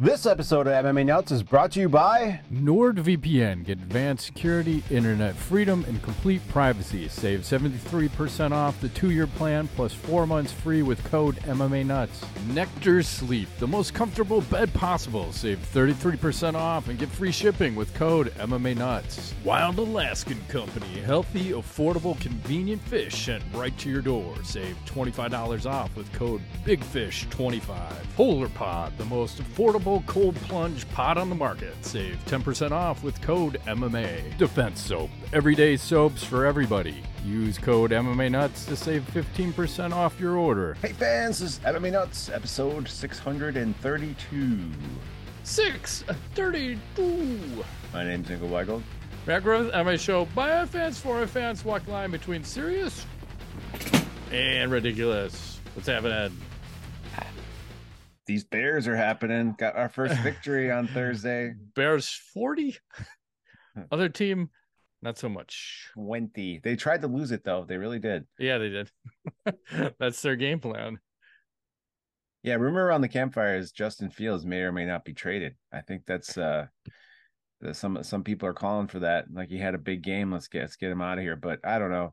This episode of MMA Nuts is brought to you by NordVPN. Get advanced security, internet freedom, and complete privacy. Save 73% off the 2-year plan plus 4 months free with code MMA Nuts. Nectar Sleep, the most comfortable bed possible. Save 33% off and get free shipping with code MMA Nuts. Wild Alaskan Company, healthy, affordable, convenient fish sent right to your door. Save $25 off with code BIGFISH25. PolarPod, the most affordable cold plunge pot on the market. Save 10% off with code MMA. Defense Soap, everyday soaps for everybody. Use code MMA Nuts to save 15% off your order. Hey fans, this is MMA Nuts, episode 632. 632. My name's Nickel Weigold. Matt Groth, and my show by our fans, for our fans, walk the line between serious and ridiculous. What's happening? These Bears are happening. Got our first victory on Thursday. Bears 40. Other team, not so much. 20. They tried to lose it, though. They really did. Yeah, they did. That's their game plan. Yeah, rumor around the campfire is Justin Fields may or may not be traded. I think that's some people are calling for that. Like, he had a big game. Let's get him out of here. But I don't know.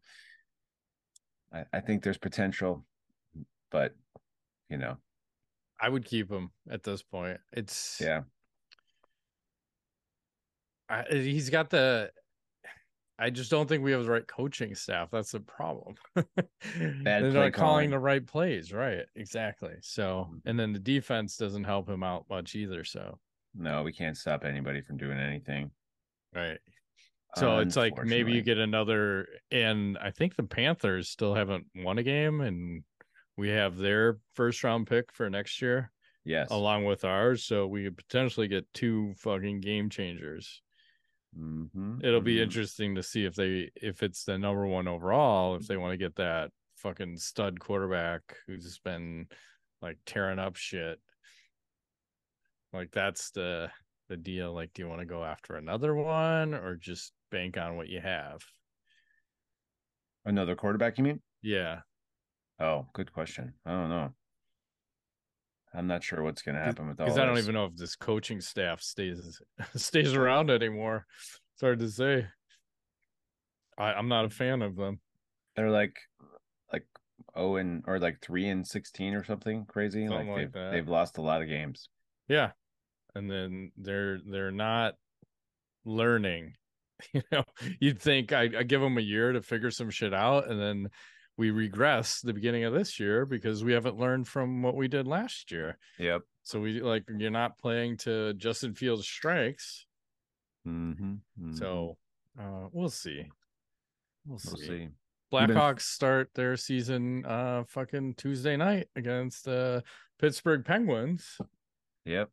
I think there's potential, but, you know. I would keep him at this point. It's he's got the. I just don't think we have the right coaching staff. That's the problem. They're not calling the right plays, right? Exactly. So, and then the defense doesn't help him out much either. So, no, we can't stop anybody from doing anything, right? So it's like maybe you get another, and I think the Panthers still haven't won a game, and we have their first round pick for next year. Yes. Along with ours. So we could potentially get 2 fucking game changers. Mm-hmm. It'll be interesting to see if it's the number 1 overall, if they want to get that fucking stud quarterback who's been like tearing up shit. Like, that's the deal. Like, do you want to go after another one or just bank on what you have? Another quarterback, you mean? Yeah. Oh, good question. I don't know. I'm not sure what's going to happen with all this. Because I don't even know if this coaching staff stays around anymore. It's hard to say. I'm not a fan of them. They're like 3-16 or something crazy. Something like that. They've lost a lot of games. Yeah, and then they're not learning. You know, you'd think I give them a year to figure some shit out, and then we regress the beginning of this year because we haven't learned from what we did last year. Yep. So you're not playing to Justin Fields' strengths. Mm-hmm, mm-hmm. So we'll see. We'll see. Blackhawks start their season fucking Tuesday night against the Pittsburgh Penguins. Yep,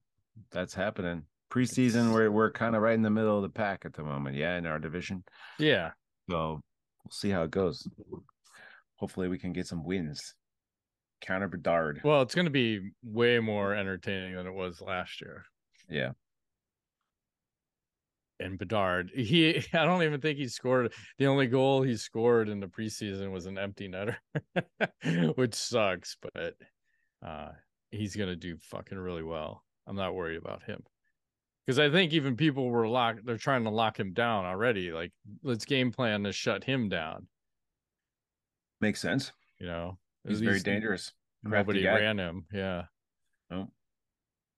that's happening. Preseason, we're kind of right in the middle of the pack at the moment. Yeah, in our division. Yeah. So we'll see how it goes. Hopefully we can get some wins. Connor Bedard. Well, it's going to be way more entertaining than it was last year. Yeah. And Bedard, I don't even think he scored. The only goal he scored in the preseason was an empty netter, which sucks, but he's going to do fucking really well. I'm not worried about him. Because I think even people were locked. They're trying to lock him down already. Like, let's game plan to shut him down. Makes sense. You know, he's very dangerous. Nobody ran him. Yeah. Oh.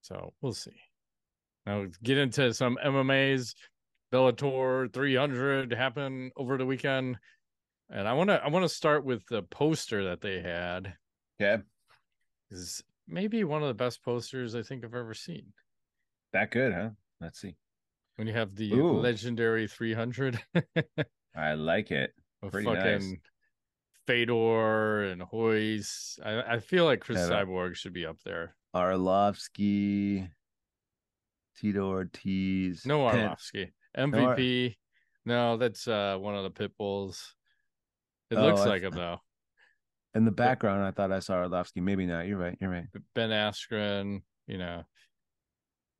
So we'll see. Now get into some MMAs. Bellator 300 happened over the weekend, and I want to start with the poster that they had. Yeah. Is maybe one of the best posters I think I've ever seen. That good, huh? Let's see. When you have the legendary 300. I like it. Pretty nice. Fedor and Hoyce. I feel like Chris Cyborg should be up there. Arlovsky, Tito Ortiz. No Arlovsky. MVP. No, that's one of the pit bulls. It looks like him, though. In the background, I thought I saw Arlovsky. Maybe not. You're right. Ben Askren, you know,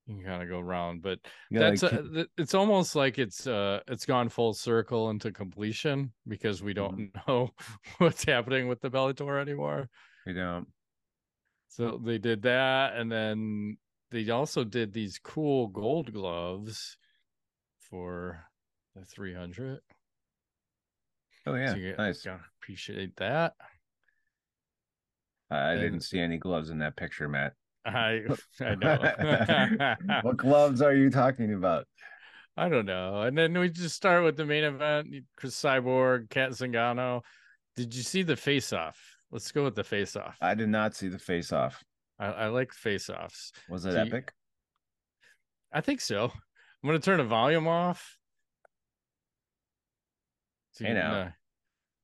you can kind of go around. But that's like, it's almost like it's gone full circle into completion because we don't know what's happening with the Bellator anymore. We don't. So they did that, and then they also did these cool gold gloves for the 300. Oh yeah, so nice. Gotta appreciate that. I didn't see any gloves in that picture, Matt. I know. What gloves are you talking about? I don't know. And then we just start with the main event: Chris Cyborg, Cat Zingano. Did you see the face-off? Let's go with the face-off. I did not see the face-off. I like face-offs. Was it epic? I think so. I'm going to turn the volume off. So hey now.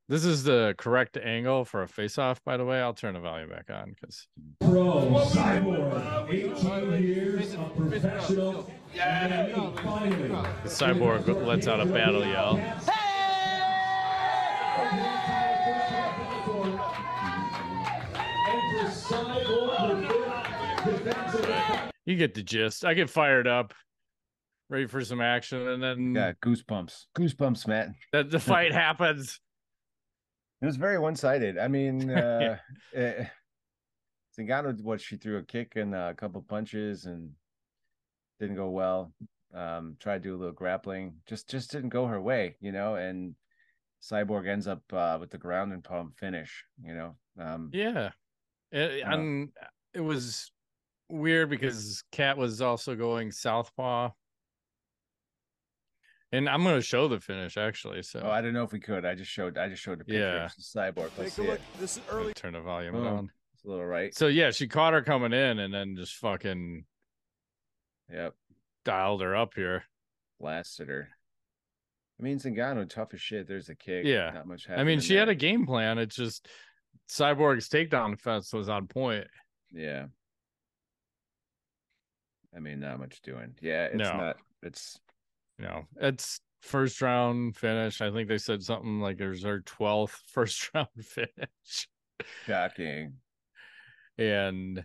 This is the correct angle for a face-off, by the way. I'll turn the volume back on. Bro, Cyborg, 18 years of professional. The Cyborg lets out a battle yell. Hey! You get the gist. I get fired up. Ready for some action, and then... Yeah, goosebumps. Goosebumps, Matt. The fight happens. It was very one-sided. I mean, Zingano, she threw a kick and a couple punches and didn't go well. Tried to do a little grappling. Just didn't go her way, you know, and Cyborg ends up with the ground and palm finish, you know. It was weird because Cat was also going southpaw. And I'm going to show the finish, actually. So I don't know if we could. I just showed the picture of Cyborg. Let's see it. This is early. Turn the volume down. It's a little right. So yeah, she caught her coming in, and then just fucking, dialed her up here, blasted her. I mean, Zingano, tough as shit. There's a kick. Yeah, not much happened. I mean, she had a game plan. It's just Cyborg's takedown defense was on point. Yeah. I mean, not much doing. Yeah, it's not. It's. You know, it's first round finish. I think they said something like it was their 12th first round finish. Shocking. And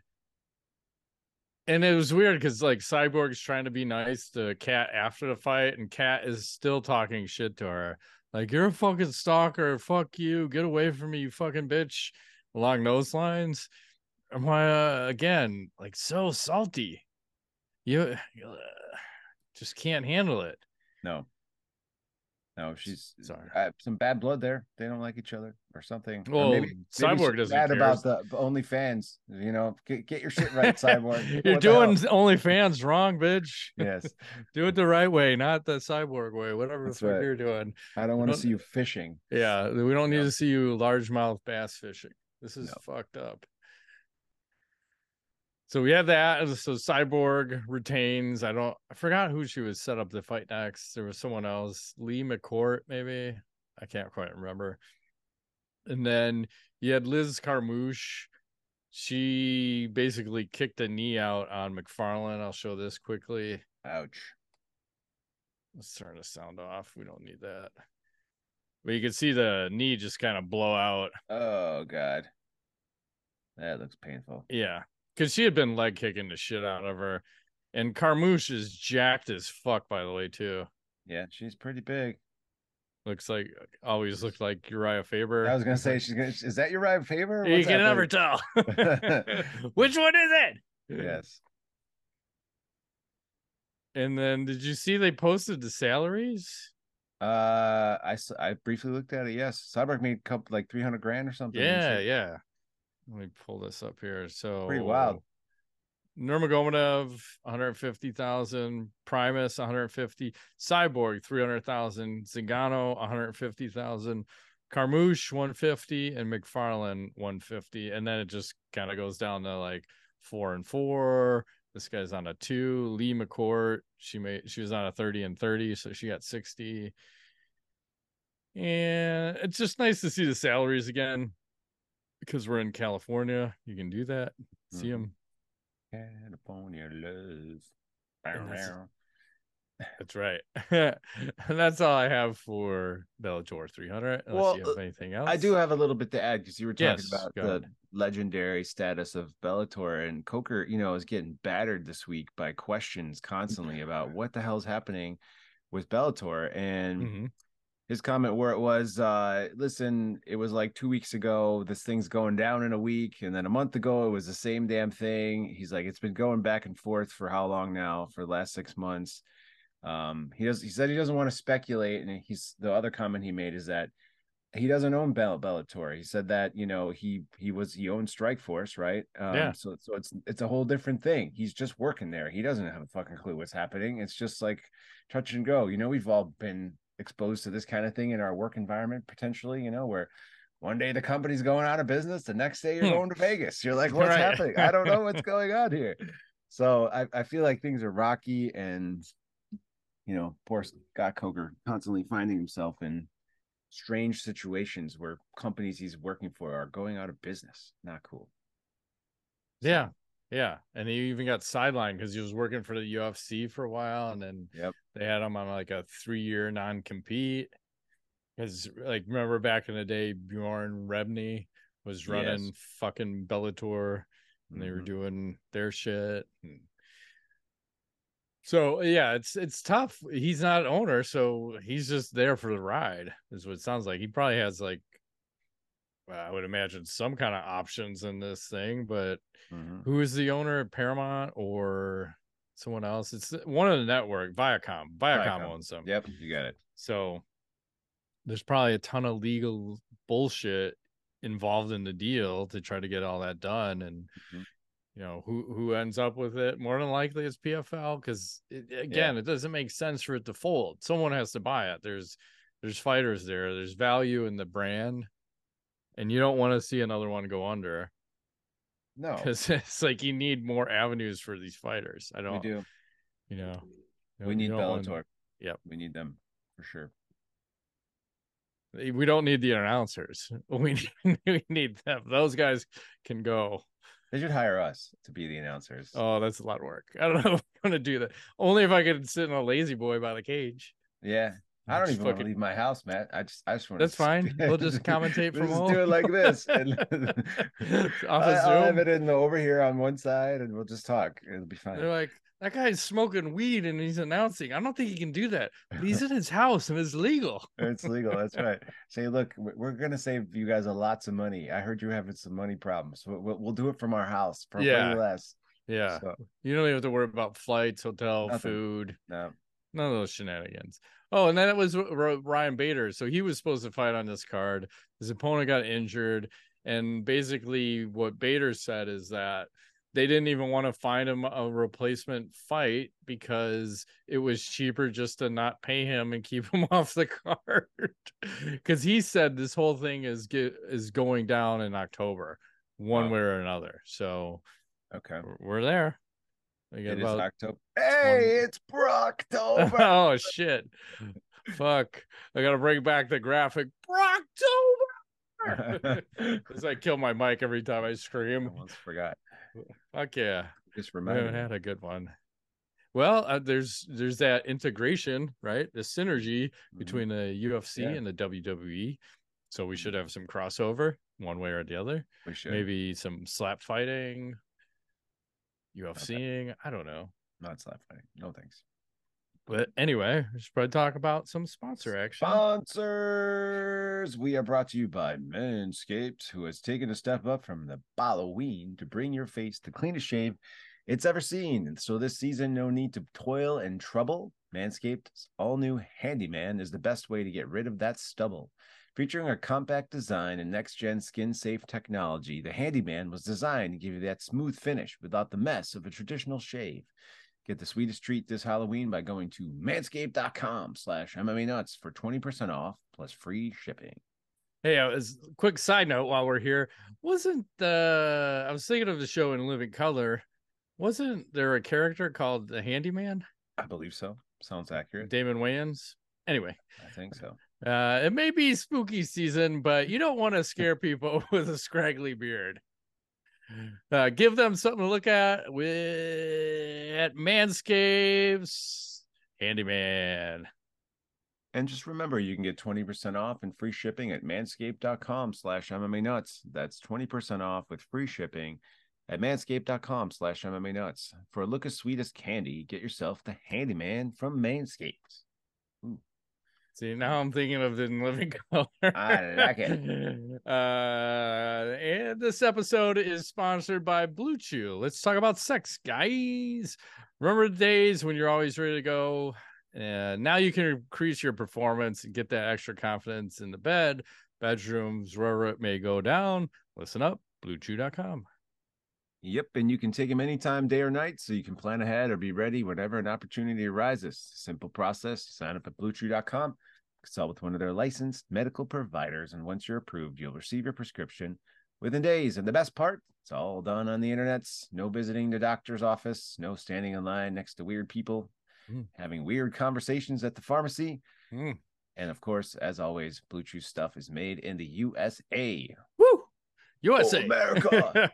it was weird because like Cyborg's trying to be nice to Cat after the fight, and Cat is still talking shit to her. Like, you're a fucking stalker. Fuck you. Get away from me, you fucking bitch. Along those lines. Am I again like so salty? You just can't handle it. No, she's sorry. Some bad blood there. They don't like each other or something. Well, or maybe Cyborg doesn't care about the OnlyFans. You know, get your shit right, Cyborg. You're doing OnlyFans wrong, bitch. Yes, do it the right way, not the Cyborg way. Whatever the fuck you're doing. I don't want to see you fishing. Yeah, we don't need to see you largemouth bass fishing. This is fucked up. So we have that. So Cyborg retains. I forgot who she was set up to fight next. There was someone else, Lee McCourt, maybe. I can't quite remember. And then you had Liz Carmouche. She basically kicked a knee out on McFarlane. I'll show this quickly. Ouch. Let's turn the sound off. We don't need that. But you can see the knee just kind of blow out. Oh, God. That looks painful. Yeah. Because she had been leg kicking the shit out of her. And Carmouche is jacked as fuck, by the way, too. Yeah, she's pretty big. Always looked like Uriah Faber. I was going to say, is that Uriah Faber? You can never tell. Which one is it? Yes. And then, did you see they posted the salaries? I briefly looked at it, yes. Cyborg made a couple, like $300,000 or something. Yeah. Let me pull this up here. So pretty wild. Nurmagomedov, 150,000. Primus, 150. Cyborg, 300,000. Zingano, 150,000. Carmouche, 150, and McFarlane, 150. And then it just kind of goes down to like 4 and 4. This guy's on a 2. Lee McCourt, she was on a 30 and 30, so she got 60. And it's just nice to see the salaries again. Because we're in California, you can do that. See them. California love. That's right. And that's all I have for Bellator 300. Unless you have anything else. I do have a little bit to add because you were talking about the legendary status of Bellator. And Coker, you know, is getting battered this week by questions constantly about what the hell's happening with Bellator. And his comment where it was, listen, it was like 2 weeks ago, this thing's going down in a week. And then a month ago, it was the same damn thing. He's like, it's been going back and forth for how long now? For the last 6 months. He said he doesn't want to speculate. And the other comment he made is that he doesn't own Bellator. He said that, you know, he owned Strikeforce, right? Yeah. So it's a whole different thing. He's just working there. He doesn't have a fucking clue what's happening. It's just like touch and go. You know, we've all been exposed to this kind of thing in our work environment, potentially, you know, where one day the company's going out of business, the next day you're going to Vegas. You're like, what's happening? I don't know what's going on here. So I feel like things are rocky, and, you know, poor Scott Coker constantly finding himself in strange situations where companies he's working for are going out of business. Not cool. Yeah. Yeah. And he even got sidelined because he was working for the UFC for a while. And then they had him on like a 3-year non-compete. Because, like, remember back in the day, Bjorn Rebney was running fucking Bellator, and they were doing their shit. And so, yeah, it's tough. He's not an owner, so he's just there for the ride, is what it sounds like. He probably has, like, I would imagine some kind of options in this thing, but who is the owner at Paramount or someone else? It's one of the network, Viacom owns them. Yep, you got it. So there's probably a ton of legal bullshit involved in the deal to try to get all that done. And, you know, who ends up with it? More than likely it's PFL, because, again, it doesn't make sense for it to fold. Someone has to buy it. There's fighters there. There's value in the brand. And you don't want to see another one go under. No. Because it's like you need more avenues for these fighters. We do. You know. We need Bellator. Yep. We need them for sure. We don't need the announcers. We need them. Those guys can go. They should hire us to be the announcers. Oh, that's a lot of work. I don't know if I'm going to do that. Only if I could sit in a lazy boy by the cage. Yeah. I don't even want to leave my house, Matt. I just want to. That's fine. We'll just commentate from home. Just do it like this. I'll have it in over here on one side, and we'll just talk. It'll be fine. They're like, that guy's smoking weed and he's announcing. I don't think he can do that, but he's in his house and it's legal. It's legal. That's right. Say, look, we're gonna save you guys lots of money. I heard you're having some money problems. We'll do it from our house. Less. Yeah. So, you don't even have to worry about flights, hotel, food. No. None of those shenanigans. Oh, and then it was Ryan Bader. So he was supposed to fight on this card. His opponent got injured. And basically what Bader said is that they didn't even want to find him a replacement fight because it was cheaper just to not pay him and keep him off the card. Because he said this whole thing is going down in October, one way or another. So okay, we're there. It is October. Hey, it's Brocktober. Oh, shit. Fuck. I got to bring back the graphic. Brocktober. Because I kill my mic every time I scream. I almost forgot. Fuck yeah. Just remember. I had a good one. Well, there's that integration, right? The synergy between the UFC and the WWE. So we should have some crossover one way or the other. We should. Maybe some slap fighting. UFCing, okay. I don't know. Not slap fighting. No thanks. But anyway, we should probably talk about some sponsor action. Sponsors! We are brought to you by Manscaped, who has taken a step up from the Halloween to bring your face the cleanest shave it's ever seen. So this season, no need to toil and trouble. Manscaped's all-new Handyman is the best way to get rid of that stubble. Featuring a compact design and next-gen skin-safe technology, the Handyman was designed to give you that smooth finish without the mess of a traditional shave. Get the sweetest treat this Halloween by going to manscaped.com/MMAnuts for 20% off plus free shipping. Hey, as a quick side note while we're here, I was thinking of the show In Living Color. Wasn't there a character called the Handyman? I believe so. Sounds accurate. Damon Wayans? Anyway. I think so. It may be spooky season, but you don't want to scare people with a scraggly beard. Give them something to look at at Manscaped's Handyman. And just remember, you can get 20% off and free shipping at manscaped.com/MMAnuts. That's 20% off with free shipping at manscaped.com/MMAnuts. For a look as sweet as candy, get yourself the Handyman from Manscaped. Ooh. See, now I'm thinking of it in living color. I like it. And this episode is sponsored by BlueChew. Let's talk about sex, guys. Remember the days when you're always ready to go? Now you can increase your performance and get that extra confidence in the bed, bedrooms, wherever it may go down. Listen up, BlueChew.com. Yep, and you can take them anytime, day or night, so you can plan ahead or be ready whenever an opportunity arises. Simple process. Sign up at BlueChew.com, consult with one of their licensed medical providers, and once you're approved, you'll receive your prescription within days. And the best part, it's all done on the internet. No visiting the doctor's office, no standing in line next to weird people, having weird conversations at the pharmacy. And of course, as always, BlueChew stuff is made in the USA. Woo! USA, oh, America,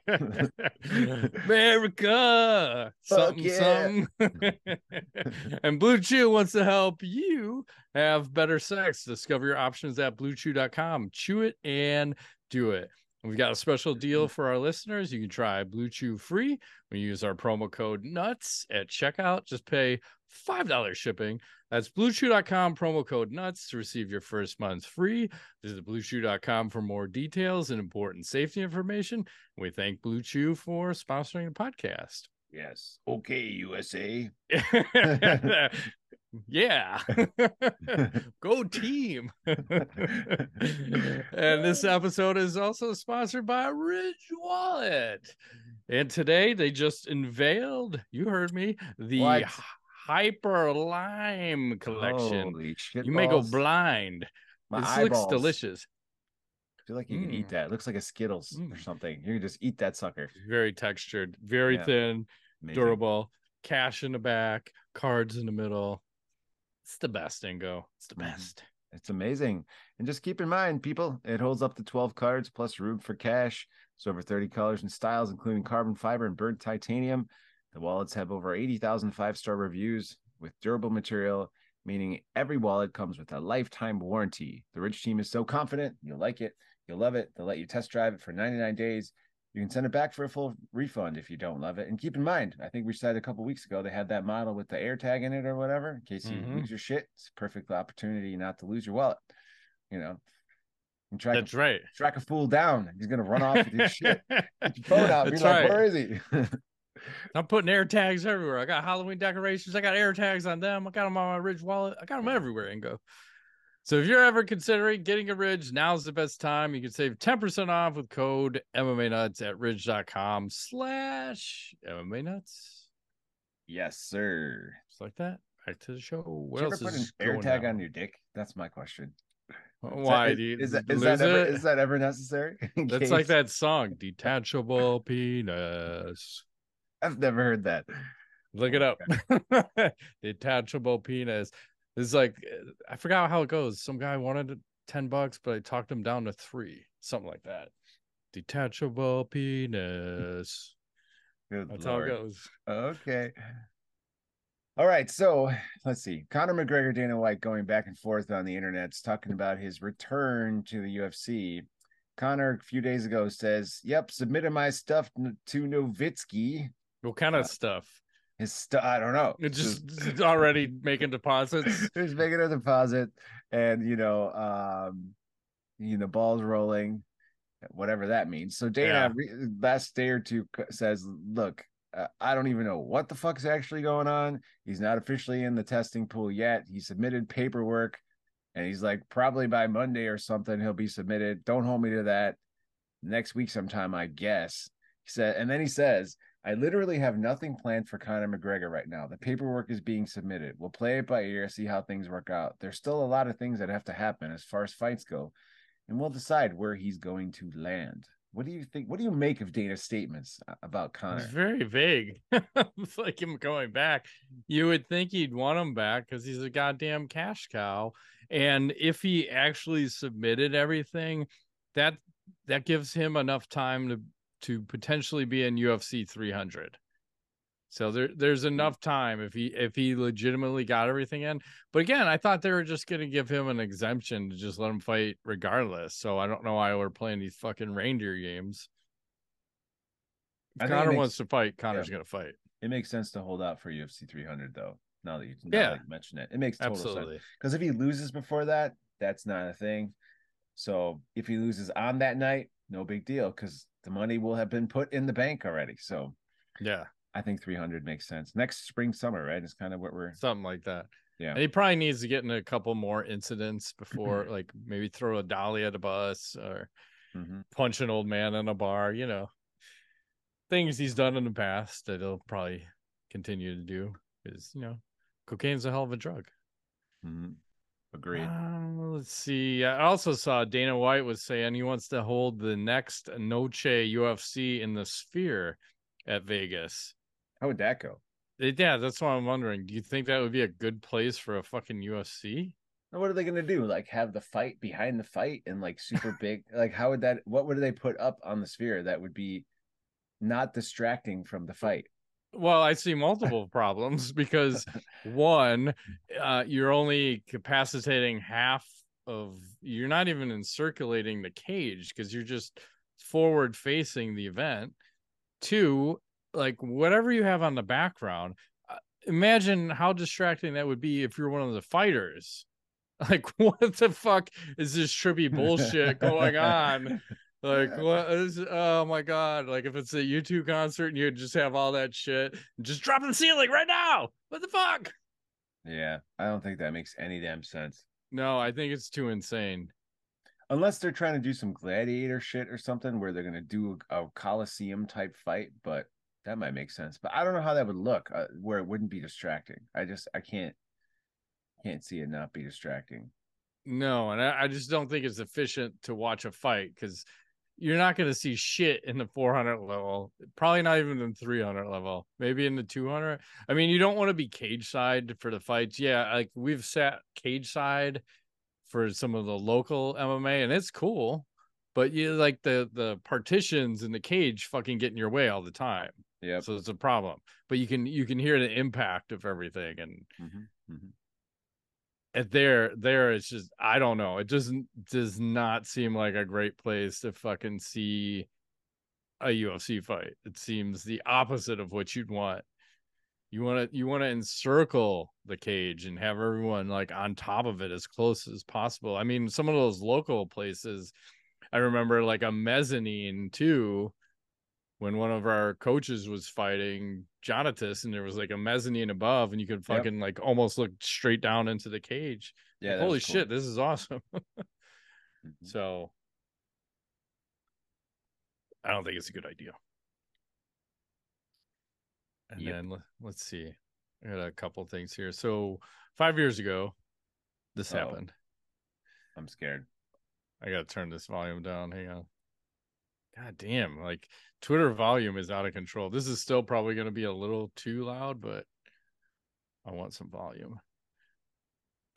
America, something, yeah. Something. And Blue Chew wants to help you have better sex. Discover your options at BlueChew.com. Chew it and do it. We've got a special deal for our listeners. You can try Blue Chew free when you use our promo code NUTS at checkout. Just pay $5 shipping. That's BlueChew.com, promo code NUTS to receive your first month free. Visit BlueChew.com for more details and important safety information. We thank Blue Chew for sponsoring the podcast. Yes. Okay, USA. Yeah. Go team. And this episode is also sponsored by Ridge Wallet. And today they just unveiled, you heard me, the... What? Hyper Lime collection. Holy shit, you balls. May go blind. My this eyeballs. Looks delicious. I feel like you can eat that. It looks like a Skittles or something. You can just eat that sucker. Very textured, very thin, amazing. Durable. Cash in the back, cards in the middle. It's the best, Ingo. It's the best. It's amazing. And just keep in mind, people, it holds up to 12 cards plus room for cash. It's over 30 colors and styles, including carbon fiber and burnt titanium. The wallets have over 80,000 five-star reviews with durable material, meaning every wallet comes with a lifetime warranty. The Ridge team is so confident you'll like it, you'll love it. They'll let you test drive it for 99 days. You can send it back for a full refund if you don't love it. And keep in mind, I think we said a couple weeks ago they had that model with the AirTag in it or whatever. In case you lose your shit, it's a perfect opportunity not to lose your wallet. You know. And that's right. Track a fool down. He's gonna run off with his shit. Get your phone out. Be like, where is he? I'm putting air tags everywhere. I got Halloween decorations. I got air tags on them. I got them on my Ridge wallet. I got them everywhere, Ingo. So if you're ever considering getting a Ridge, now's the best time. You can save 10% off with code MMANuts at Ridge.com/MMANuts. Yes, sir. Just like that. Back to the show. What else is going on? Did you ever put an air tag on your dick? That's my question. Why do you lose it? Is that ever necessary? That's like that song, Detachable Penis. I've never heard that. Look it up. Detachable penis. It's like, I forgot how it goes. Some guy wanted $10, but I talked him down to $3. Something like that. Detachable penis. Good That's Lord. How it goes. Okay. All right. So let's see. Conor McGregor, Dana White going back and forth on the internet, talking about his return to the UFC. Conor, a few days ago, says, yep, submitted my stuff to Nowitzki. What kind of stuff? His stuff, I don't know. It's just already making deposits. He's making a deposit, and you know, balls rolling, whatever that means. So Dana, last day or two, says, "Look, I don't even know what the fuck's actually going on. He's not officially in the testing pool yet. He submitted paperwork, and he's like, probably by Monday or something, he'll be submitted. Don't hold me to that. Next week sometime, I guess." He said, and then he says, "I literally have nothing planned for Conor McGregor right now. The paperwork is being submitted. We'll play it by ear, see how things work out. There's still a lot of things that have to happen as far as fights go, and we'll decide where he's going to land." What do you think? What do you make of Dana's statements about Conor? It's very vague. It's like him going back. You would think he'd want him back because he's a goddamn cash cow. And if he actually submitted everything, that gives him enough time to potentially be in UFC 300. So there's enough time if he legitimately got everything in. But again, I thought they were just going to give him an exemption to just let him fight regardless. So I don't know why we're playing these fucking reindeer games. If Conor wants to fight, Conor's going to fight. It makes sense to hold out for UFC 300, though. Now that you, you mention it, it makes total sense. Because if he loses before that, that's not a thing. So if he loses on that night, no big deal, because the money will have been put in the bank already. So yeah, I think 300 makes sense. Next spring, summer, right? It's kind of what we're... Something like that. Yeah. And he probably needs to get in a couple more incidents before, like maybe throw a dolly at a bus or punch an old man in a bar, you know. Things he's done in the past that he'll probably continue to do because, you know, cocaine's a hell of a drug. Mm-hmm. Agreed. Let's see. I also saw Dana White was saying he wants to hold the next Noche UFC in the Sphere at Vegas. How would that go? Yeah, that's what I'm wondering. Do you think that would be a good place for a fucking UFC? What are they going to do? Like have the fight behind the fight and like super big? Like how would that, what would they put up on the Sphere that would be not distracting from the fight? Well, I see multiple problems because one, you're only capacitating half of, you're not even in circulating the cage because you're just forward facing the event. Two, like whatever you have on the background, imagine how distracting that would be if you're one of the fighters. Like, what the fuck is this trippy bullshit going on? Like, what is, oh my God. Like, if it's a U2 concert and you just have all that shit, just drop the ceiling right now. What the fuck? Yeah, I don't think that makes any damn sense. No, I think it's too insane. Unless they're trying to do some gladiator shit or something where they're going to do a Coliseum type fight, but that might make sense. But I don't know how that would look where it wouldn't be distracting. I can't see it not be distracting. No, and I just don't think it's efficient to watch a fight because you're not going to see shit in the 400 level, probably not even in the 300 level, maybe in the 200. I mean, you don't want to be cage side for the fights. Yeah, like we've sat cage side for some of the local MMA, and it's cool, but you like the partitions in the cage fucking get in your way all the time. Yeah, so it's a problem. But you can hear the impact of everything, and there it's just, I don't know. It does not seem like a great place to fucking see a UFC fight. It seems the opposite of what you'd want. You want to encircle the cage and have everyone like on top of it as close as possible. I mean, some of those local places, I remember like a mezzanine too, when one of our coaches was fighting Jonatas and there was like a mezzanine above and you could fucking like almost look straight down into the cage. Yeah. Like, holy shit, cool. This is awesome. So I don't think it's a good idea. And then let's see. I got a couple things here. So 5 years ago, this happened. I'm scared. I got to turn this volume down. Hang on. God damn. Like Twitter volume is out of control. This is still probably going to be a little too loud, but I want some volume.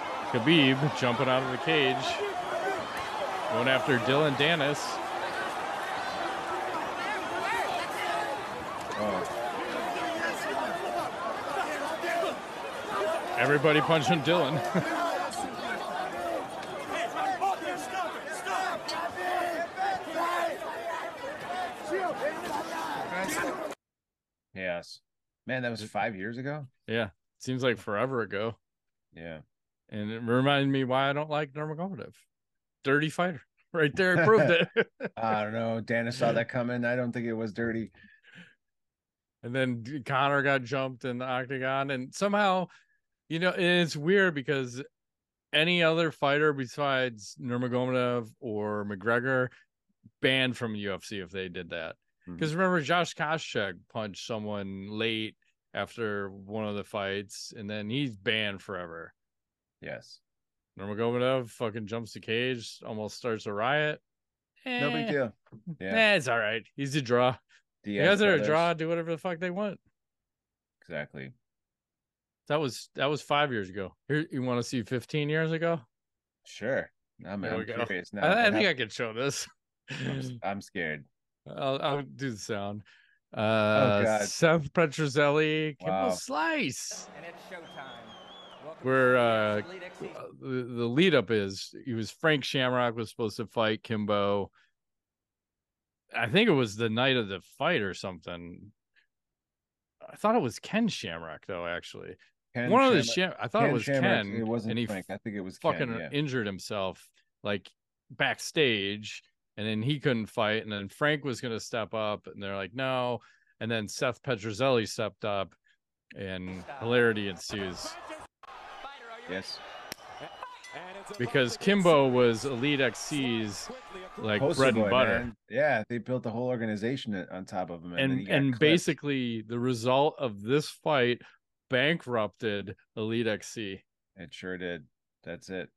Khabib jumping out of the cage. Going after Dylan Danis. Oh. Everybody punching Dylan. Yes. Man, that was 5 years ago? Yeah. Seems like forever ago. Yeah. And it reminded me why I don't like Nurmagomedov. Dirty fighter. Right there. It proved it. I don't know. Dana saw that coming. I don't think it was dirty. And then Connor got jumped in the octagon. And somehow... You know, it's weird because any other fighter besides Nurmagomedov or McGregor banned from the UFC if they did that. Because remember, Josh Koscheck punched someone late after one of the fights, and then he's banned forever. Yes. Nurmagomedov fucking jumps the cage, almost starts a riot. No big deal. Yeah, it's all right. He's a draw. The guys that are a draw do whatever the fuck they want. Exactly. That was 5 years ago. Here, you want to see 15 years ago? Sure. I'm curious now. I think I can show this. I'm scared. I'll do the sound. Seth Petruzzelli, wow. Slice. And it's showtime. Where the lead up is, he was Frank Shamrock was supposed to fight Kimbo. I think it was the night of the fight or something. I thought it was Ken Shamrock, though, actually. Ken one Shamrock. Of the I thought Ken it was Shamrock. Ken. It wasn't and he Frank. I think it was fucking Ken, yeah. injured himself like backstage, and then he couldn't fight, and then Frank was gonna step up, and they're like no, and then Seth Petruzzelli stepped up, and hilarity ensues. Yes. Because Kimbo was Elite XC's like Poster bread and butter. Man. Yeah, they built the whole organization on top of him. And basically the result of this fight bankrupted Elite XC. It sure did. That's it.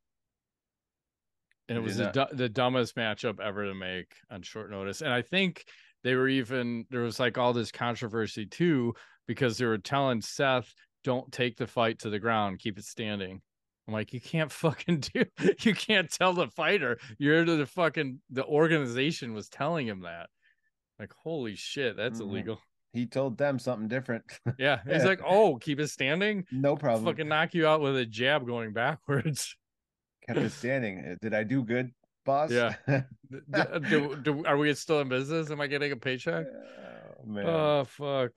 And it was the dumbest matchup ever to make on short notice. And I think they were even, there was like all this controversy too, because they were telling Seth, don't take the fight to the ground, keep it standing. I'm like, you can't fucking you can't tell the fighter. You're the fucking, the organization was telling him that. Like, holy shit, that's illegal. He told them something different. Yeah. He's like, oh, keep it standing? No problem. I'll fucking knock you out with a jab going backwards. Kept it standing. Did I do good, boss? Yeah. Are we still in business? Am I getting a paycheck? Oh, man. Oh, fuck.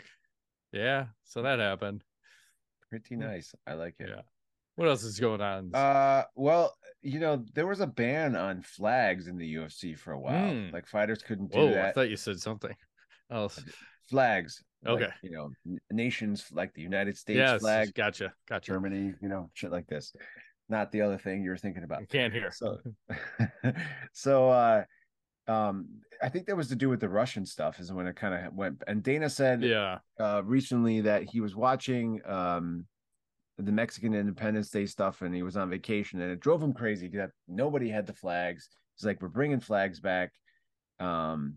Yeah. So that happened. Pretty nice. I like it. Yeah. What else is going on? Well, you know, there was a ban on flags in the UFC for a while. Like fighters couldn't do that. I thought you said something else. Flags. Okay. Like, you know, nations like the United States flag. Gotcha. Germany, you know, shit like this. Not the other thing you were thinking about. I can't hear. So I think that was to do with the Russian stuff is when it kind of went. And Dana said recently that he was watching the Mexican Independence Day stuff, and he was on vacation, and it drove him crazy because nobody had the flags. He's like, we're bringing flags back. And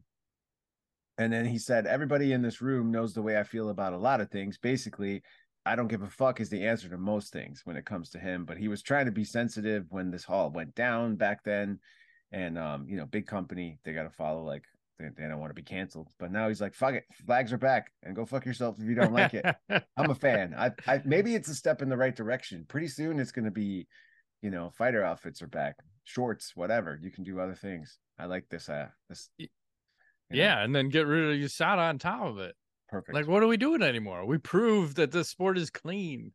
then he said, everybody in this room knows the way I feel about a lot of things. Basically, I don't give a fuck is the answer to most things when it comes to him. But he was trying to be sensitive when this hall went down back then. And, you know, big company, they got to follow, like, they don't want to be canceled. But now he's like, fuck it, flags are back, and go fuck yourself if you don't like it. I'm a fan. I maybe it's a step in the right direction. Pretty soon it's going to be, you know, fighter outfits are back, shorts, whatever. You can do other things. I like this. And then get rid of USADA on top of it. Perfect. Like, what are we doing anymore? We proved that this sport is clean.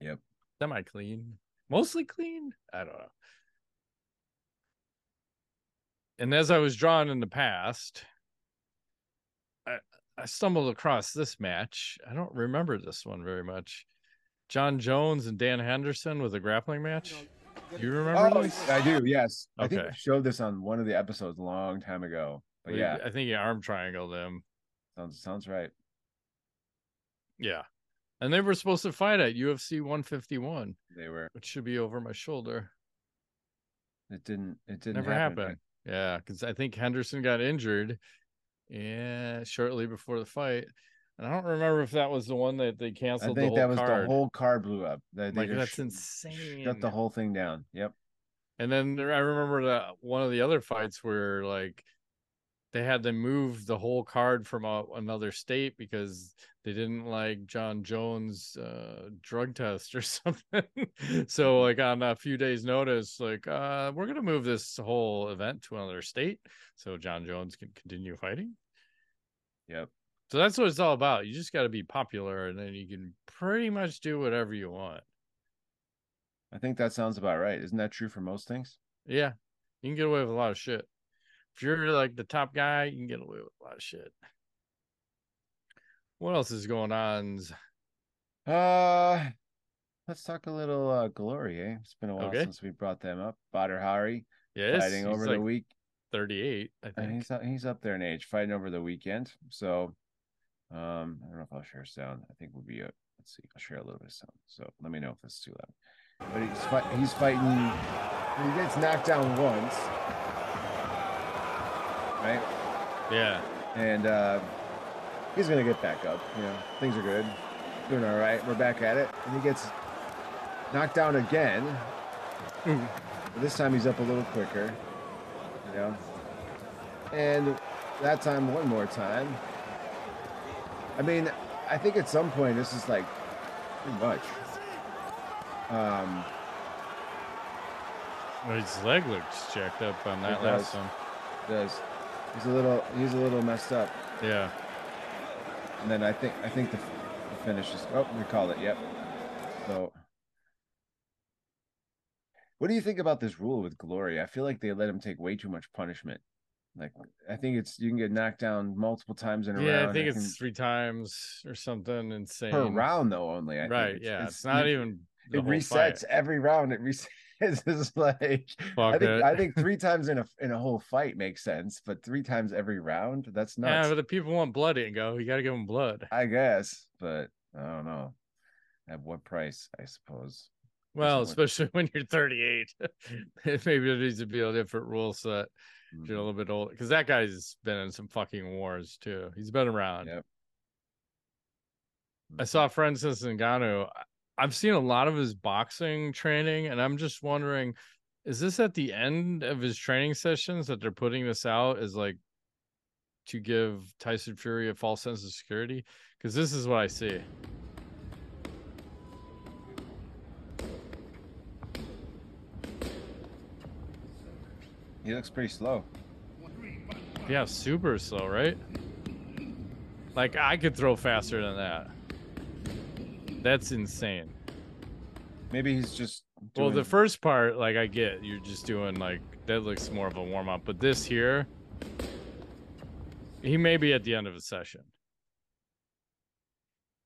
Yep. Semi-clean. Mostly clean? I don't know. And as I was drawn in the past, I stumbled across this match. I don't remember this one very much. John Jones and Dan Henderson with a grappling match. Do you remember this? I do, yes. Okay. I think I showed this on one of the episodes a long time ago. But yeah. I think you arm triangled them. Sounds right. Yeah. And they were supposed to fight at UFC 151. They were. Which should be over my shoulder. It didn't never happen. Yeah, because I think Henderson got injured shortly before the fight. And I don't remember if that was the one that they canceled. I think that was the whole card blew up. Like, that's insane. Shut the whole thing down. Yep. And then I remember that one of the other fights where, like, they had to move the whole card from another state because they didn't like John Jones' drug test or something. So like on a few days notice, like, we're going to move this whole event to another state so John Jones can continue fighting. Yep. So that's what it's all about. You just got to be popular, and then you can pretty much do whatever you want. I think that sounds about right. Isn't that true for most things? Yeah. You can get away with a lot of shit. If you're like the top guy, you can get away with a lot of shit. What else is going on? Let's talk a little Glory, eh? It's been a while since we brought them up. Badr Hari fighting over the week. 38, I think. He's up there in age, fighting over the weekend. So I don't know if I'll share sound. I think we'll be let's see. I'll share a little bit of sound. So let me know if it's too loud. But he's fighting. He gets knocked down once. Right? Yeah. And he's going to get back up. You know, things are good. Doing all right. We're back at it. And he gets knocked down again. But this time he's up a little quicker. You know? And that time, one more time. I mean, I think at some point this is like too much. His leg looks jacked up on that last one. It does. He's a little messed up. Yeah. And then I think the finish is. Oh, we call it. Yep. So what do you think about this rule with Glory? I feel like they let him take way too much punishment. Like, I think it's, you can get knocked down multiple times in a round. Yeah, I think it's 3 times or something insane. Per round, though, only. I think it's not even. It resets every round. It resets. It's like, I think 3 times in a whole fight makes sense, but 3 times every round, that's nuts. Yeah, but the people want blood, Ingo. You got to give them blood. I guess, but I don't know. At what price, I suppose. Well, especially when you're 38, maybe it needs to be a different rule set. Mm-hmm. You're a little bit old, because that guy's been in some fucking wars too. He's been around. Yep. I saw Francis Ngannou. I've seen a lot of his boxing training, and I'm just wondering, is this at the end of his training sessions that they're putting this out as like to give Tyson Fury a false sense of security? Because this is what I see. He looks pretty slow. Yeah, super slow, right? Like, I could throw faster than that. That's insane. Maybe he's just doing... Well, the first part, like, I get. You're just doing, like... That looks more of a warm-up. But this here... He may be at the end of a session.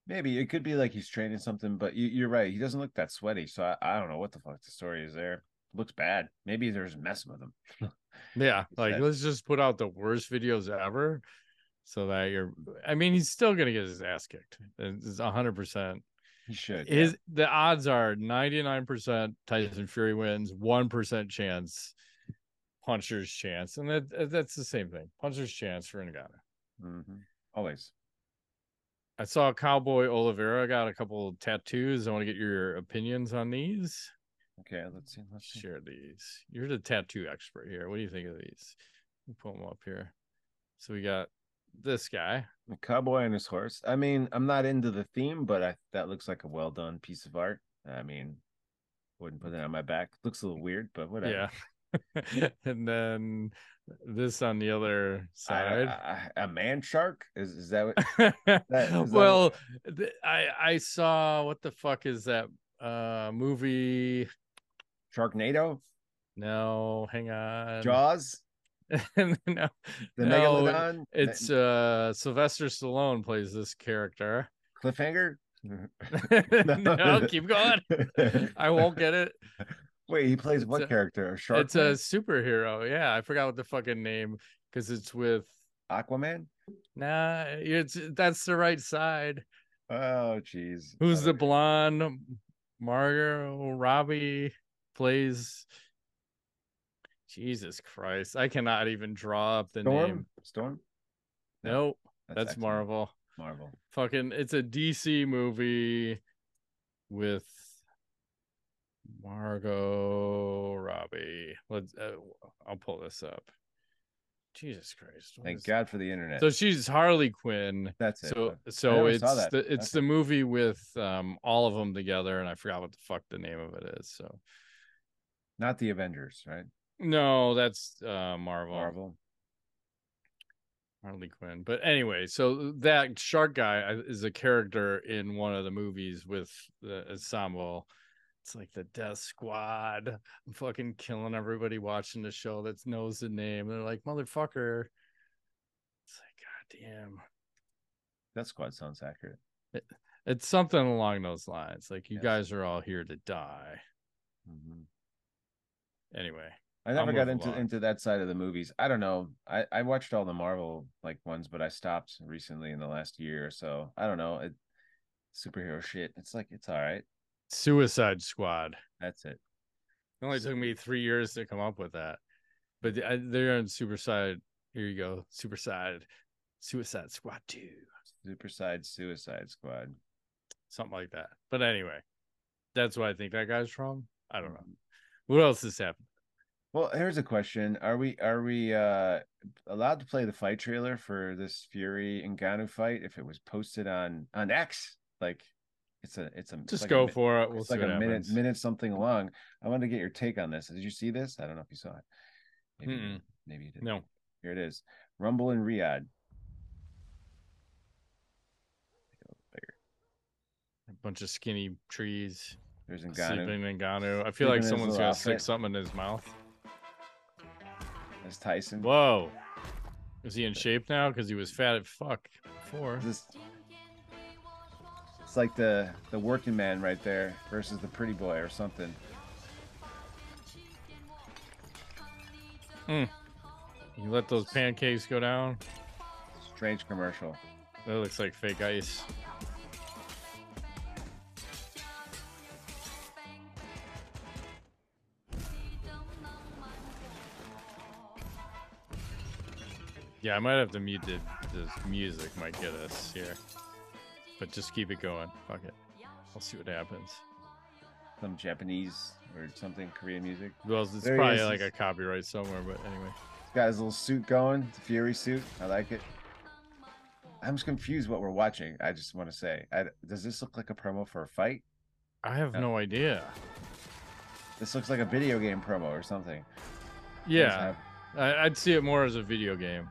Maybe. It could be like he's training something, but you're right. He doesn't look that sweaty, so I don't know what the fuck the story is there. Looks bad. Maybe there's messing with them. Yeah, like, let's just put out the worst videos ever so that you're... I mean, he's still going to get his ass kicked. It's 100%. He should. The odds are 99% Tyson Fury wins, 1% chance, puncher's chance. And that's the same thing. Puncher's chance for Ngannou. Mm-hmm. Always. I saw Cowboy Oliveira got a couple tattoos. I want to get your opinions on these. Okay, let's see. Share these. You're the tattoo expert here. What do you think of these? Let me pull them up here. So we got this guy. The cowboy and his horse. I mean, I'm not into the theme, but that looks like a well-done piece of art. I mean, wouldn't put that on my back. Looks a little weird, but whatever. Yeah. And then this on the other side. A man shark? Is that what? Well, I saw, what the fuck is that movie... Sharknado? No, hang on. Jaws? No. The Megalodon? It's Sylvester Stallone plays this character. Cliffhanger? No, keep going. I won't get it. Wait, he plays what character? Shark? It's a superhero. Yeah, I forgot what the fucking name, because it's with... Aquaman? Nah, that's the right side. Oh, jeez. Who's the blonde... Margot Robbie plays. Jesus Christ, I cannot even draw up the name. Storm? Nope, that's Marvel. Marvel. Fucking, it's a DC movie with Margot Robbie. I'll pull this up. Jesus Christ! Thank God for the internet. So she's Harley Quinn. That's it. So it's the movie with all of them together, and I forgot what the fuck the name of it is. So, not the Avengers, right? No, that's Marvel. Marvel. Harley Quinn. But anyway, so that shark guy is a character in one of the movies with the ensemble. It's like the Death Squad. I'm fucking killing everybody watching the show that knows the name. And they're like, motherfucker. It's like, goddamn. Death Squad sounds accurate. It's something along those lines. Like, you guys are all here to die. Mm-hmm. Anyway. I never got into that side of the movies. I don't know. I watched all the Marvel like ones, but I stopped recently in the last year or so. I don't know. Superhero shit. It's like, it's all right. Suicide Squad. That's it. It only took me 3 years to come up with that. But they're on Superside. Here you go. Superside. Suicide Squad 2. Superside Suicide Squad. Something like that. But anyway, that's why I think that guy's wrong. I don't know. What else has happened? Well, here's a question. Are we allowed to play the fight trailer for this Fury and Ngannou fight if it was posted on X? Like... It's a just like go for it. We'll see, like a minute something long. I wanted to get your take on this. Did you see this? I don't know if you saw it. Maybe you didn't. No. Here it is. Rumble in Riyadh. Make it a little bigger. bunch of skinny trees. There's Ngannou. Sleeping Ngannou. I feel like someone's gonna stick something in his mouth. That's Tyson. Whoa. Is he in shape now? Because he was fat as fuck before. It's like the working man right there versus the pretty boy or something. Mm. You let those pancakes go down. Strange commercial. That looks like fake ice. Yeah, I might have to mute the music, might get us here. But just keep it going. Fuck it. We'll see what happens. Some Japanese or something, Korean music. Well, it's there probably like a copyright somewhere, but anyway. He's got his little suit going, the Fury suit. I like it. I'm just confused what we're watching. I just want to say, does this look like a promo for a fight? I have no idea. This looks like a video game promo or something. Yeah, I'd see it more as a video game.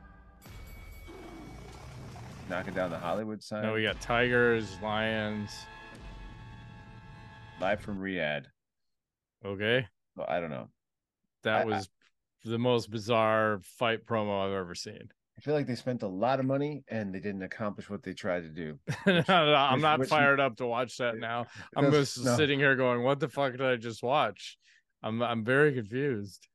Knocking down the Hollywood sign. No, we got tigers, lions. Live from Riyadh. Okay. Well, I don't know. That was the most bizarre fight promo I've ever seen. I feel like they spent a lot of money and they didn't accomplish what they tried to do. I'm not fired up to watch that now. I'm just sitting here going, "What the fuck did I just watch?" I'm very confused.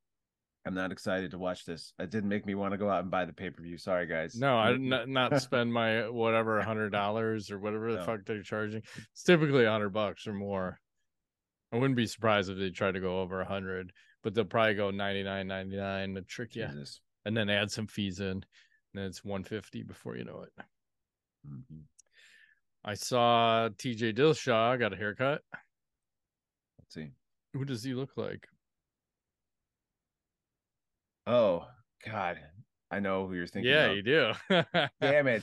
I'm not excited to watch this. It didn't make me want to go out and buy the pay-per-view. Sorry, guys. No, I did not spend my whatever $100 or whatever the fuck they're charging. It's typically $100 or more. I wouldn't be surprised if they tried to go over 100, but they'll probably go $99.99 to trick you, and then add some fees in, and then it's $150 before you know it. Mm-hmm. I saw T.J. Dillashaw got a haircut. Let's see. Who does he look like? Oh, God. I know who you're thinking of. You do. Damn it.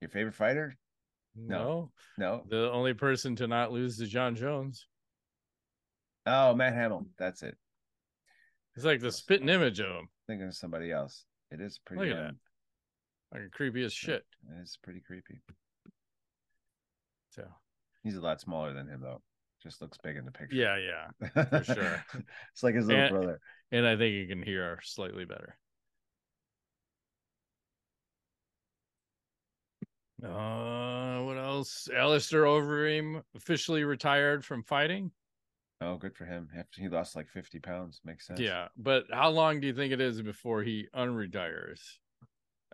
Your favorite fighter? No. The only person to not lose to John Jones. Oh, Matt Hamill. That's it. It's like the spitting image of him. Thinking of somebody else. It is pretty. Look at that. Like creepy as shit. It's pretty creepy. So. He's a lot smaller than him, though. Just looks big in the picture. Yeah, for sure. It's like his little brother. And I think you can hear slightly better. What else? Alistair Overeem officially retired from fighting. Oh, good for him. After he lost like 50 pounds. Makes sense. Yeah, but how long do you think it is before he unretires?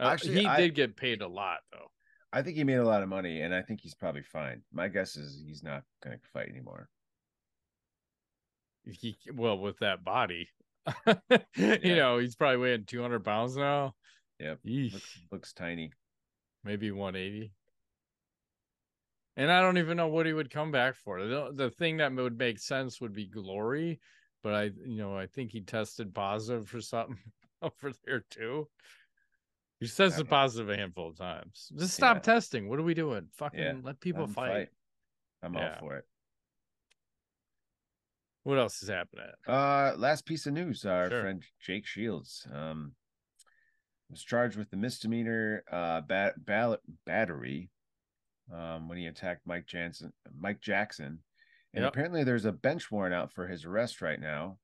Actually, he did get paid a lot, though. I think he made a lot of money, and I think he's probably fine. My guess is he's not going to fight anymore. With that body, you know, he's probably weighing 200 pounds now. Yep. Looks tiny. Maybe 180. And I don't even know what he would come back for. The thing that would make sense would be Glory, but I think he tested positive for something over there too. He says the positive a handful of times. Just stop testing. What are we doing? Fucking let people fight. I'm all for it. What else is happening? Last piece of news. Our friend Jake Shields was charged with the misdemeanor battery when he attacked Mike Jackson. And apparently there's a bench warrant out for his arrest right now.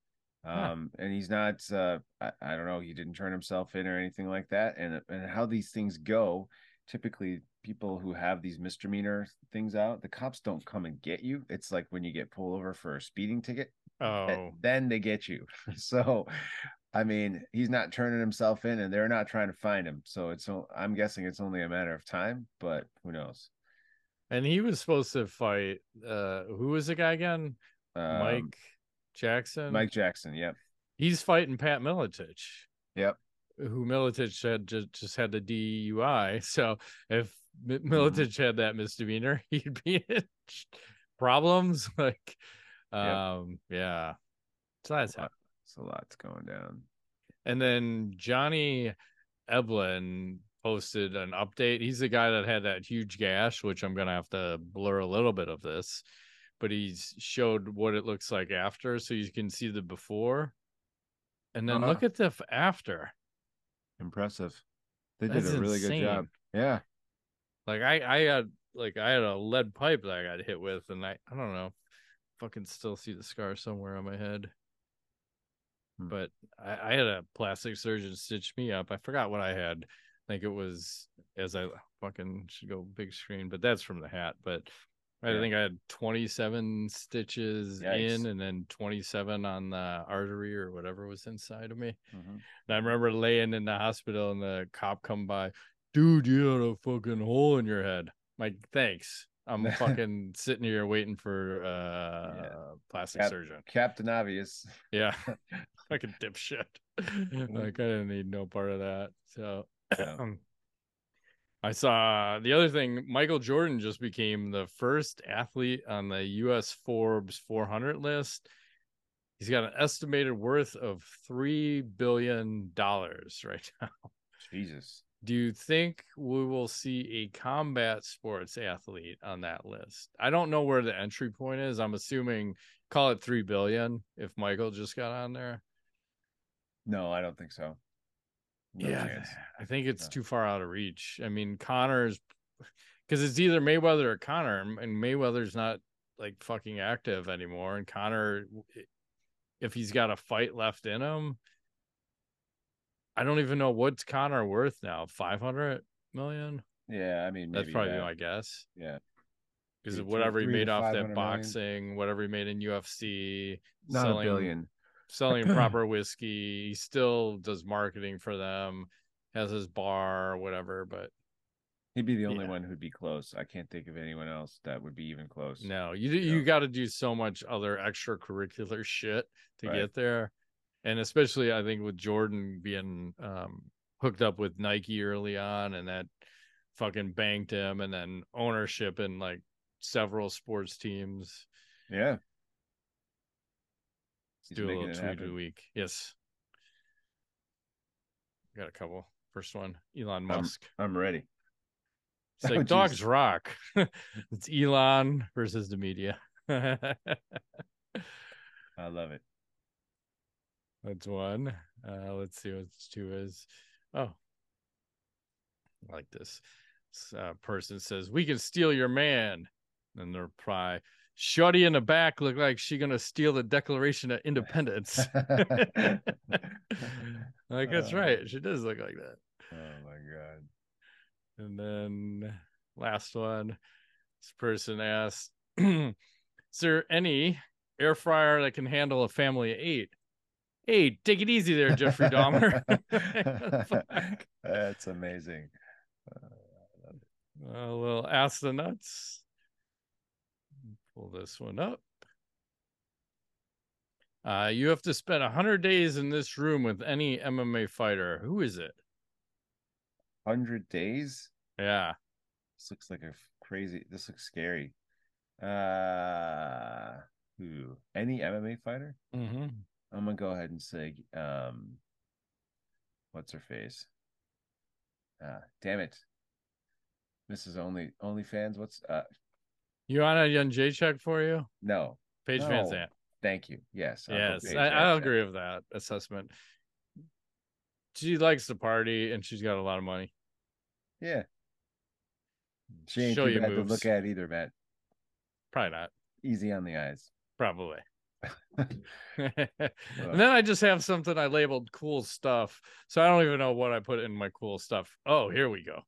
And he's not, I don't know, he didn't turn himself in or anything like that. And how these things go, typically people who have these misdemeanor things out, the cops don't come and get you. It's like when you get pulled over for a speeding ticket, then they get you. So, I mean, he's not turning himself in and they're not trying to find him. So I'm guessing it's only a matter of time, but who knows? And he was supposed to fight, who was the guy again? Mike Jackson, yep. He's fighting Pat Miletich. Yep. Who Miletich had just had the DUI. So if Miletich had that misdemeanor, he'd be in problems. Like, So that's happening. It's a lot's going down. And then Johnny Eblin posted an update. He's the guy that had that huge gash, which I'm going to have to blur a little bit of this. But he's showed what it looks like after, so you can see the before, and then look at the after. Impressive. They did a really good job. Yeah. Like I had a lead pipe that I got hit with, and I don't know, fucking still see the scar somewhere on my head. But I had a plastic surgeon stitch me up. I forgot what I had. I think it was, as I fucking should go big screen, but that's from the hat. But I think I had 27 stitches in, and then 27 on the artery or whatever was inside of me. Mm-hmm. And I remember laying in the hospital and the cop come by, dude, you had a fucking hole in your head. I'm like, thanks. I'm fucking sitting here waiting for plastic surgeon. Captain Obvious. Yeah. Fucking dipshit. Like, I didn't need no part of that. So I saw the other thing, Michael Jordan just became the first athlete on the U.S. Forbes 400 list. He's got an estimated worth of $3 billion right now. Jesus. Do you think we will see a combat sports athlete on that list? I don't know where the entry point is. I'm assuming call it $3 billion if Michael just got on there. No, I don't think so. No chance. I think it's too far out of reach. I mean, Connor's, because it's either Mayweather or Connor, and Mayweather's not like fucking active anymore. And Connor, if he's got a fight left in him, I don't even know what's Connor worth now. 500 million? Yeah, I mean, maybe that's probably my guess. Yeah. Because whatever he made off that boxing, whatever he made in UFC, not selling, $1 billion. Selling proper whiskey, he still does marketing for them, has his bar or whatever, but he'd be the only one who'd be close. I can't think of anyone else that would be even close. No, you got to do so much other extracurricular shit to get there. And especially, I think, with Jordan being hooked up with Nike early on, and that fucking banked him, and then ownership in like several sports teams. Yeah. Let's do a little tweet of the week. Yes. Got a couple. First one, Elon Musk. I'm ready. It's like dogs rock. It's Elon versus the media. I love it. That's one. Let's see what two is. Oh, I like this. This person says, we can steal your man. And the reply, shorty in the back look like she gonna steal the Declaration of Independence. Like, that's right. She does look like that. Oh, my God. And then last one. This person asked, is there any air fryer that can handle a family of 8? Hey, take it easy there, Jeffrey Dahmer. That's amazing. I love it. A little Ask the Nuts. Pull this one up. You have to spend 100 days in this room with any MMA fighter. Who is it? 100 days? Yeah. This looks like a crazy... This looks scary. Who? Any MMA fighter? Mm-hmm. I'm gonna go ahead and say, what's her face? Damn it, Mrs. OnlyFans. What's you on a Young J check for you? No, Paige Van Zandt. Thank you. Yes, I agree with that assessment. She likes to party and she's got a lot of money. Yeah, she ain't too bad to look at either, Matt. Probably not. Easy on the eyes. Probably. And then I just have something I labeled cool stuff, so I don't even know what I put in my cool stuff. Oh, here we go.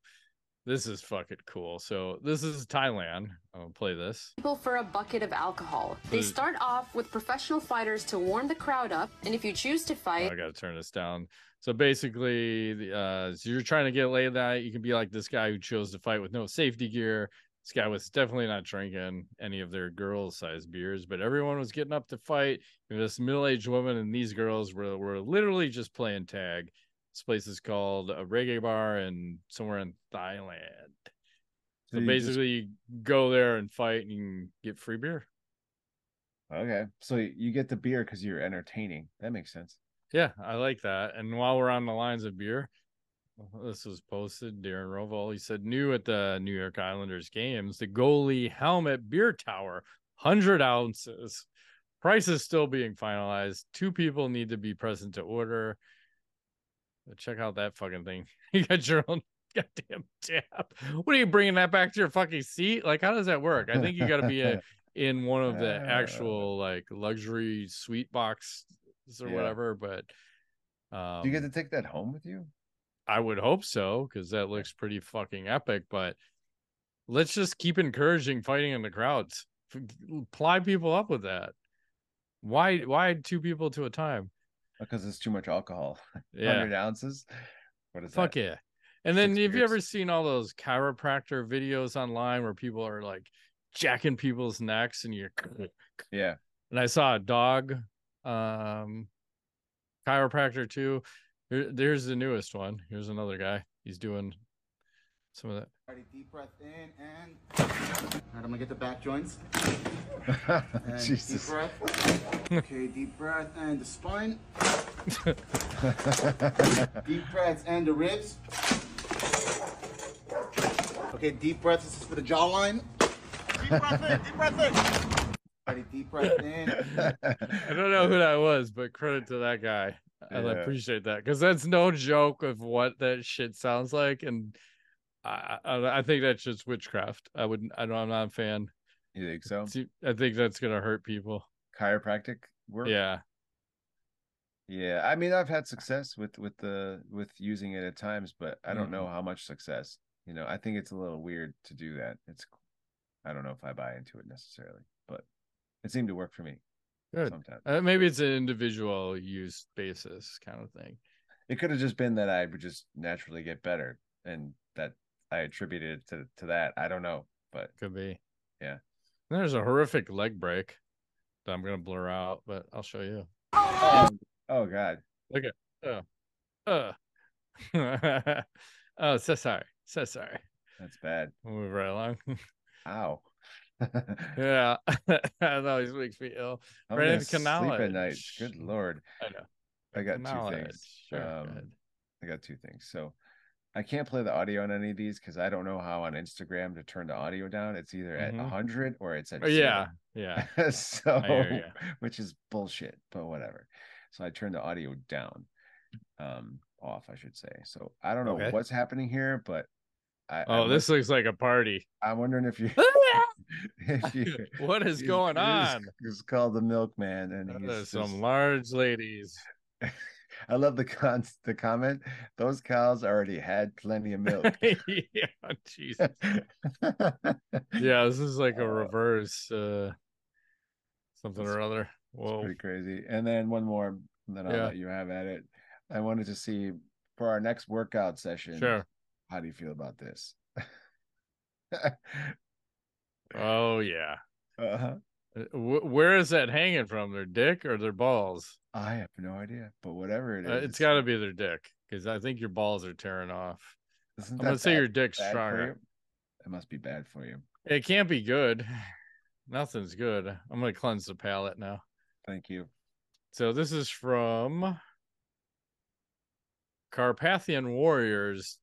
This is fucking cool. So this is Thailand. I'll play this. People for a bucket of alcohol. They start off with professional fighters to warm the crowd up, and if you choose to fight... I gotta turn this down. So basically, so you're trying to get laid that you can be like this guy who chose to fight with no safety gear. This guy was definitely not drinking any of their girl-sized beers, but everyone was getting up to fight. And this middle-aged woman and these girls were literally just playing tag. This place is called a reggae bar and somewhere in Thailand. So basically, you go there and fight and you can get free beer. Okay. So you get the beer because you're entertaining. That makes sense. Yeah, I like that. And while we're on the lines of beer... This was posted. Darren Rovell, he said, new at the New York Islanders games, the goalie helmet beer tower, 100 ounces. Price is still being finalized. 2 people need to be present to order. Check out that fucking thing. You got your own goddamn tap. What are you bringing that back to your fucking seat? Like, how does that work? I think you got to be in one of the actual like luxury suite boxes or whatever. But do you get to take that home with you? I would hope so, because that looks pretty fucking epic. But let's just keep encouraging fighting in the crowds. Ply people up with that. Why two people to a time? Because it's too much alcohol. 100 ounces. What is that? Fuck yeah. And then have you ever seen all those chiropractor videos online where people are like jacking people's necks and you're And I saw a dog chiropractor too. There's the newest one. Here's another guy. He's doing some of that. Alrighty, deep breath in and alright, I'm gonna get the back joints. Jesus. Deep breath. Okay, deep breath and the spine. Deep breaths and the ribs. Okay, deep breaths. This is for the jawline. Deep breath in. Deep breath in. Alrighty, deep breath in. I don't know who that was, but credit to that guy. I appreciate that, because that's no joke of what that shit sounds like, and I think that's just witchcraft. I'm not a fan. You think so? I think that's gonna hurt people. Chiropractic work. Yeah. I mean, I've had success with using it at times, but I don't know how much success. You know, I think it's a little weird to do that. I don't know if I buy into it necessarily, but it seemed to work for me. Good. Sometimes. Maybe it's an individual use basis kind of thing. It could have just been that I would just naturally get better, and that I attributed it to that. I don't know, but could be. Yeah. And there's a horrific leg break that I'm gonna blur out, but I'll show you. Oh God! Look at oh, so sorry. That's bad. We'll move right along. Ow. Yeah, that always makes me ill. I'm right at sleep at night. Good Lord. I know. I got two things. So I can't play the audio on any of these because I don't know how on Instagram to turn the audio down. It's either at 100 or it's at 0. Yeah. So, which is bullshit, but whatever. So I turned the audio down, off, I should say. So I don't know what's happening here, but this looks like a party. I'm wondering if you, what is going on? It's called the milkman, and there's some large ladies. I love the comment. Those cows already had plenty of milk. Yeah, Jesus. Yeah, this is like a reverse something or other. Whoa, pretty crazy. And then one more, and then I'll let you have at it. I wanted to see for our next workout session. Sure. How do you feel about this? Oh yeah. Uh-huh. Where is that hanging from? Their dick or their balls? I have no idea, but whatever it is, it's got to be their dick, because I think your balls are tearing off. I'm gonna say your dick's stronger. It must be bad for you. It can't be good. Nothing's good. I'm gonna cleanse the palate now. Thank you. So this is from Carpathian Warriors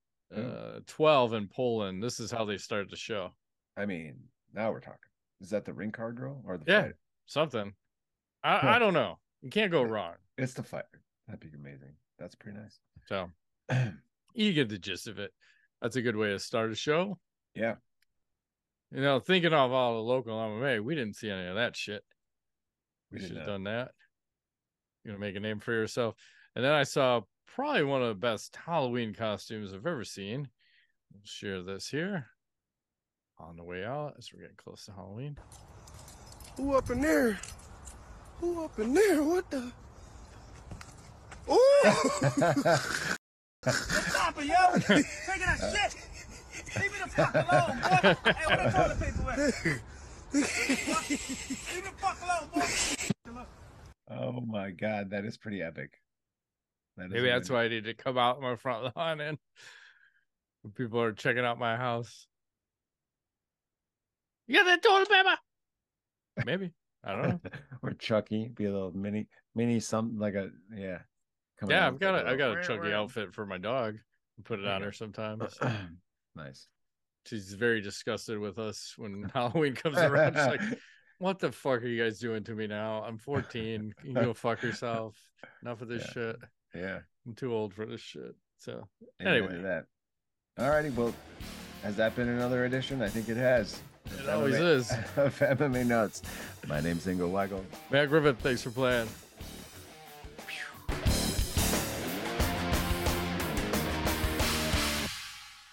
12 in Poland. This is how they start the show. I mean, now we're talking. Is that the ring card girl or the fighter? Something? I don't know. You can't go wrong. It's the fighter. That'd be amazing. That's pretty nice. So you get the gist of it. That's a good way to start a show. Yeah. You know, thinking of all the local MMA, we didn't see any of that shit. We should have done that. You're gonna make a name for yourself. And then I saw probably one of the best Halloween costumes I've ever seen. We'll share this here on the way out as we're getting close to Halloween. Who up in there? Who up in there? What the? Oh! What's happening, yo? Taking a shit. Leave me the fuck alone, boy. Hey, where the toilet paper at? Leave me the fuck alone, boy. Oh my God, that is pretty epic. Maybe that's why I need to come out my front lawn and people are checking out my house. You got that toilet paper? Maybe. I don't know. Or Chucky, be a little mini something like a I've got a Chucky outfit for my dog. I'll put it on her sometimes. Nice. She's very disgusted with us when Halloween comes around. She's like, what the fuck are you guys doing to me now? I'm 14. You can go fuck yourself. Enough of this shit. Yeah. I'm too old for this shit. So anyway. That. All righty. Well, has that been another edition? I think it has. It always is. Of MMA Nuts. My name's Ingo Weigel. Matt Griffith, thanks for playing.